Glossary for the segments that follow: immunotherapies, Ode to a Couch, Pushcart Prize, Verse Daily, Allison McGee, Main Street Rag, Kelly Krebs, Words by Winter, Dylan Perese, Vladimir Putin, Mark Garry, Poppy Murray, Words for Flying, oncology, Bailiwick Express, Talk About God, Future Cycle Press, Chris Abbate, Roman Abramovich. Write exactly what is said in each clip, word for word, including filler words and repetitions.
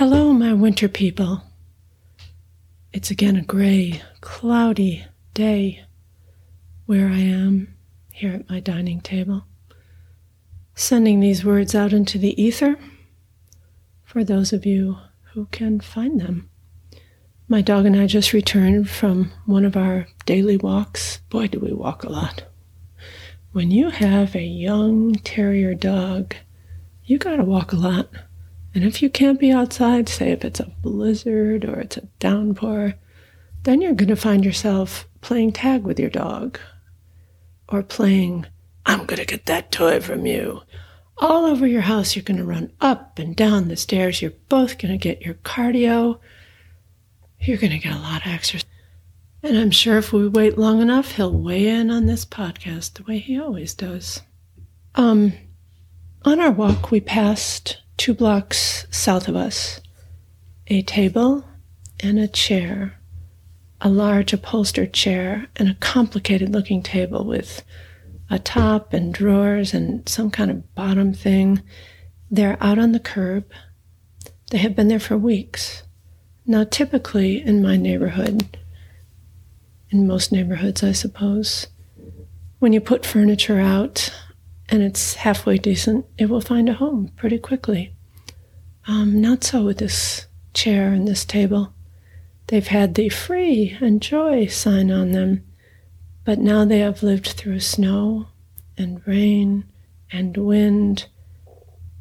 Hello, my winter people. It's again a gray, cloudy day where I am here at my dining table, sending these words out into the ether for those of you who can find them. My dog and I just returned from one of our daily walks. Boy, do we walk a lot. When you have a young terrier dog, you gotta walk a lot. And if you can't be outside, say if it's a blizzard or it's a downpour, then you're gonna find yourself playing tag with your dog or playing, I'm gonna get that toy from you. All over your house, you're gonna run up and down the stairs. You're both gonna get your cardio. You're going to get a lot of exercise. And I'm sure if we wait long enough, he'll weigh in on this podcast the way he always does. Um, on our walk, we passed two blocks south of us, a table and a chair, a large upholstered chair and a complicated looking table with a top and drawers and some kind of bottom thing. They're out on the curb. They have been there for weeks. Now, typically in my neighborhood, in most neighborhoods, I suppose, when you put furniture out and it's halfway decent, it will find a home pretty quickly. Um, not so with this chair and this table. They've had the free enjoy sign on them, but now they have lived through snow and rain and wind.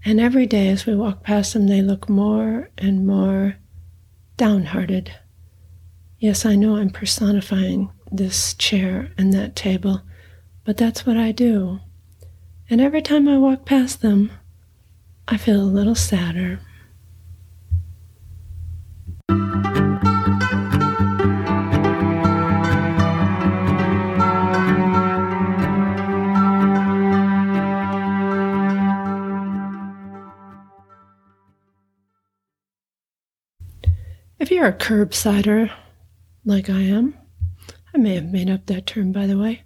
And every day as we walk past them, they look more and more downhearted. Yes, I know I'm personifying this chair and that table, but that's what I do. And every time I walk past them, I feel a little sadder. If you're a curbsider, like I am, I may have made up that term, by the way,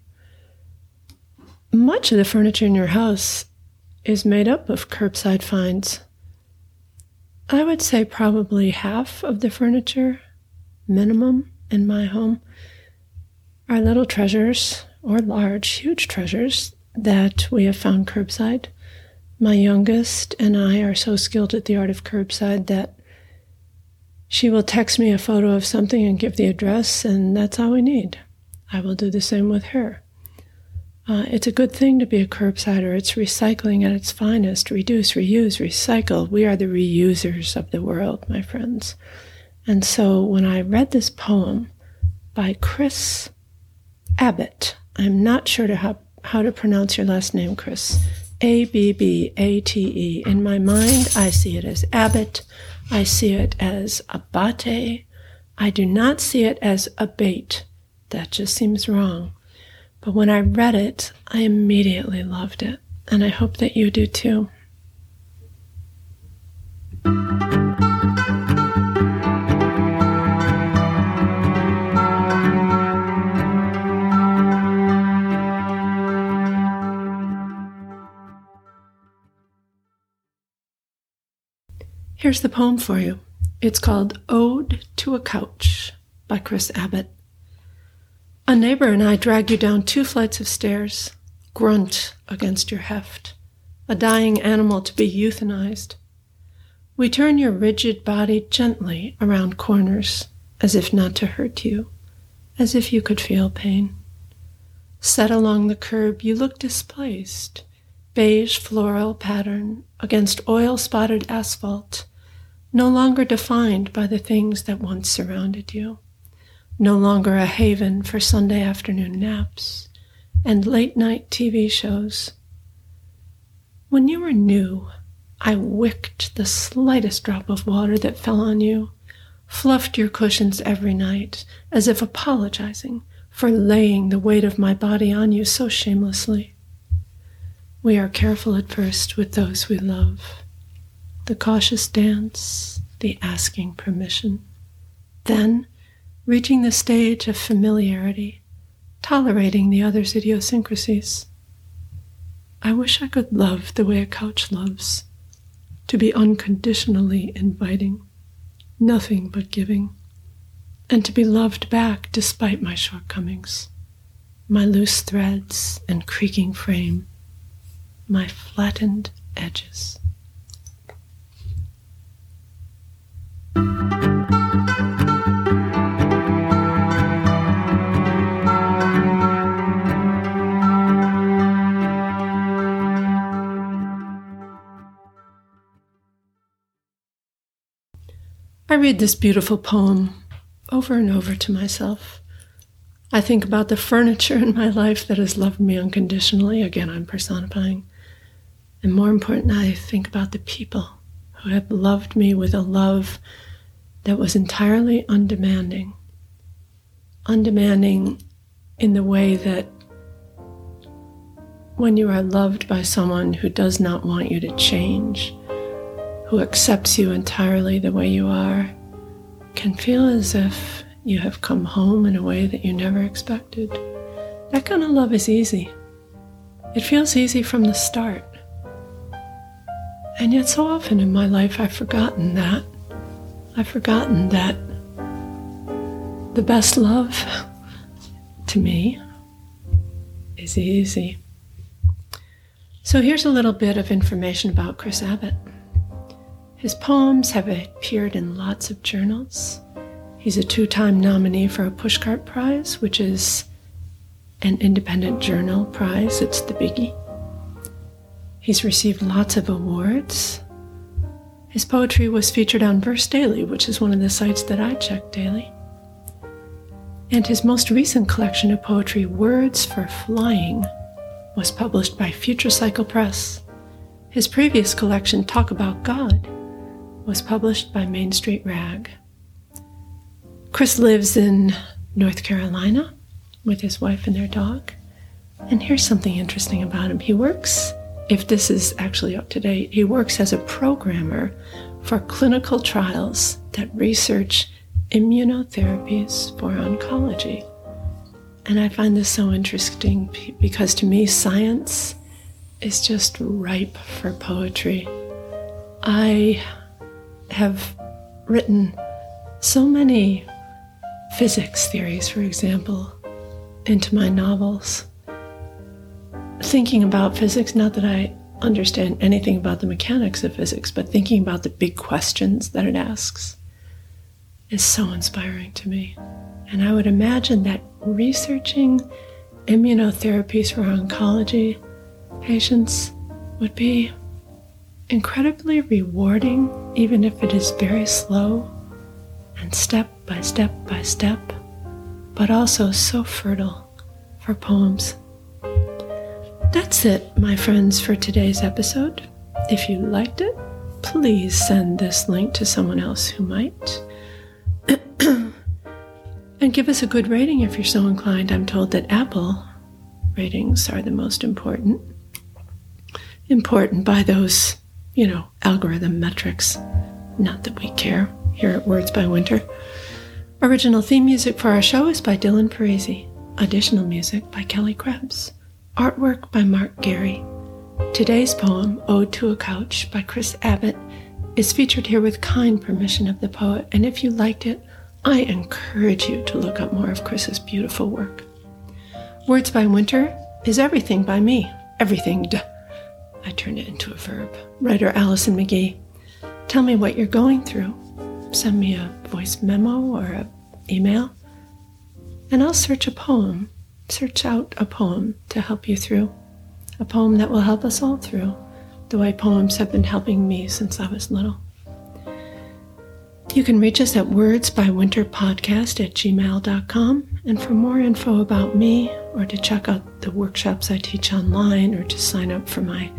much of the furniture in your house is made up of curbside finds. I would say probably half of the furniture, minimum, in my home are little treasures or large, huge treasures that we have found curbside. My youngest and I are so skilled at the art of curbside that she will text me a photo of something and give the address, and that's all we need. I will do the same with her. Uh, it's a good thing to be a curbsider. It's recycling at its finest. Reduce, reuse, recycle. We are the reusers of the world, my friends. And so when I read this poem by Chris Abbate, I'm not sure to how, how to pronounce your last name, Chris. A B B A T E. In my mind, I see it as Abbate. I see it as Abbate. I do not see it as Abate. That just seems wrong. But when I read it, I immediately loved it. And I hope that you do too. Here's the poem for you. It's called Ode to a Couch by Chris Abbate. A neighbor and I drag you down two flights of stairs, grunt against your heft, a dying animal to be euthanized. We turn your rigid body gently around corners, as if not to hurt you, as if you could feel pain. Set along the curb, you look displaced, beige floral pattern against oil-spotted asphalt, no longer defined by the things that once surrounded you, no longer a haven for Sunday afternoon naps and late-night T V shows. When you were new, I wicked the slightest drop of water that fell on you, fluffed your cushions every night, as if apologizing for laying the weight of my body on you so shamelessly. We are careful at first with those we love, the cautious dance, the asking permission. Then, reaching the stage of familiarity, tolerating the other's idiosyncrasies. I wish I could love the way a couch loves, to be unconditionally inviting, nothing but giving, and to be loved back despite my shortcomings, my loose threads and creaking frame, my flattened edges. I read this beautiful poem over and over to myself. I think about the furniture in my life that has loved me unconditionally. Again, I'm personifying. And more important, I think about the people who have loved me with a love that was entirely undemanding. Undemanding in the way that when you are loved by someone who does not want you to change, who accepts you entirely the way you are, can feel as if you have come home in a way that you never expected. That kind of love is easy. It feels easy from the start. And yet so often in my life I've forgotten that. I've forgotten that the best love, to me, is easy. So here's a little bit of information about Chris Abbate. His poems have appeared in lots of journals. He's a two-time nominee for a Pushcart Prize, which is an independent journal prize. It's the biggie. He's received lots of awards. His poetry was featured on Verse Daily, which is one of the sites that I check daily. And his most recent collection of poetry, Words for Flying, was published by Future Cycle Press. His previous collection, Talk About God, was published by Main Street Rag. Chris lives in North Carolina with his wife and their dog. And here's something interesting about him. He works, if this is actually up to date, he works as a programmer for clinical trials that research immunotherapies for oncology. And I find this so interesting because to me, science is just ripe for poetry. I have written so many physics theories, for example, into my novels. Thinking about physics, not that I understand anything about the mechanics of physics, but thinking about the big questions that it asks is so inspiring to me. And I would imagine that researching immunotherapies for oncology patients would be incredibly rewarding, even if it is very slow and step by step by step, but also so fertile for poems. That's it, my friends, for today's episode. If you liked it, please send this link to someone else who might. And give us a good rating if you're so inclined. I'm told that Apple ratings are the most important. Important by those, you know, algorithm metrics. Not that we care here at Words by Winter. Original theme music for our show is by Dylan Perese. Additional music by Kelly Krebs. Artwork by Mark Garry. Today's poem, Ode to a Couch, by Chris Abbate, is featured here with kind permission of the poet. And if you liked it, I encourage you to look up more of Chris's beautiful work. Words by Winter is everything by me. Everything. D- I turned it into a verb. Writer Allison McGee. Tell me what you're going through. Send me a voice memo or an email, and I'll search a poem, search out a poem to help you through, a poem that will help us all through, the way poems have been helping me since I was little. You can reach us at wordsbywinterpodcast at gmail dot com, and for more info about me, or to check out the workshops I teach online, or to sign up for my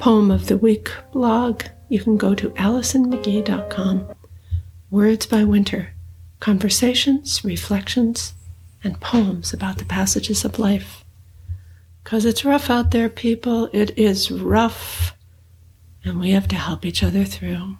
Poem of the Week blog, you can go to allison mcgee dot com. Words by Winter, conversations, reflections, and poems about the passages of life. 'Cause it's rough out there, people. It is rough, and we have to help each other through.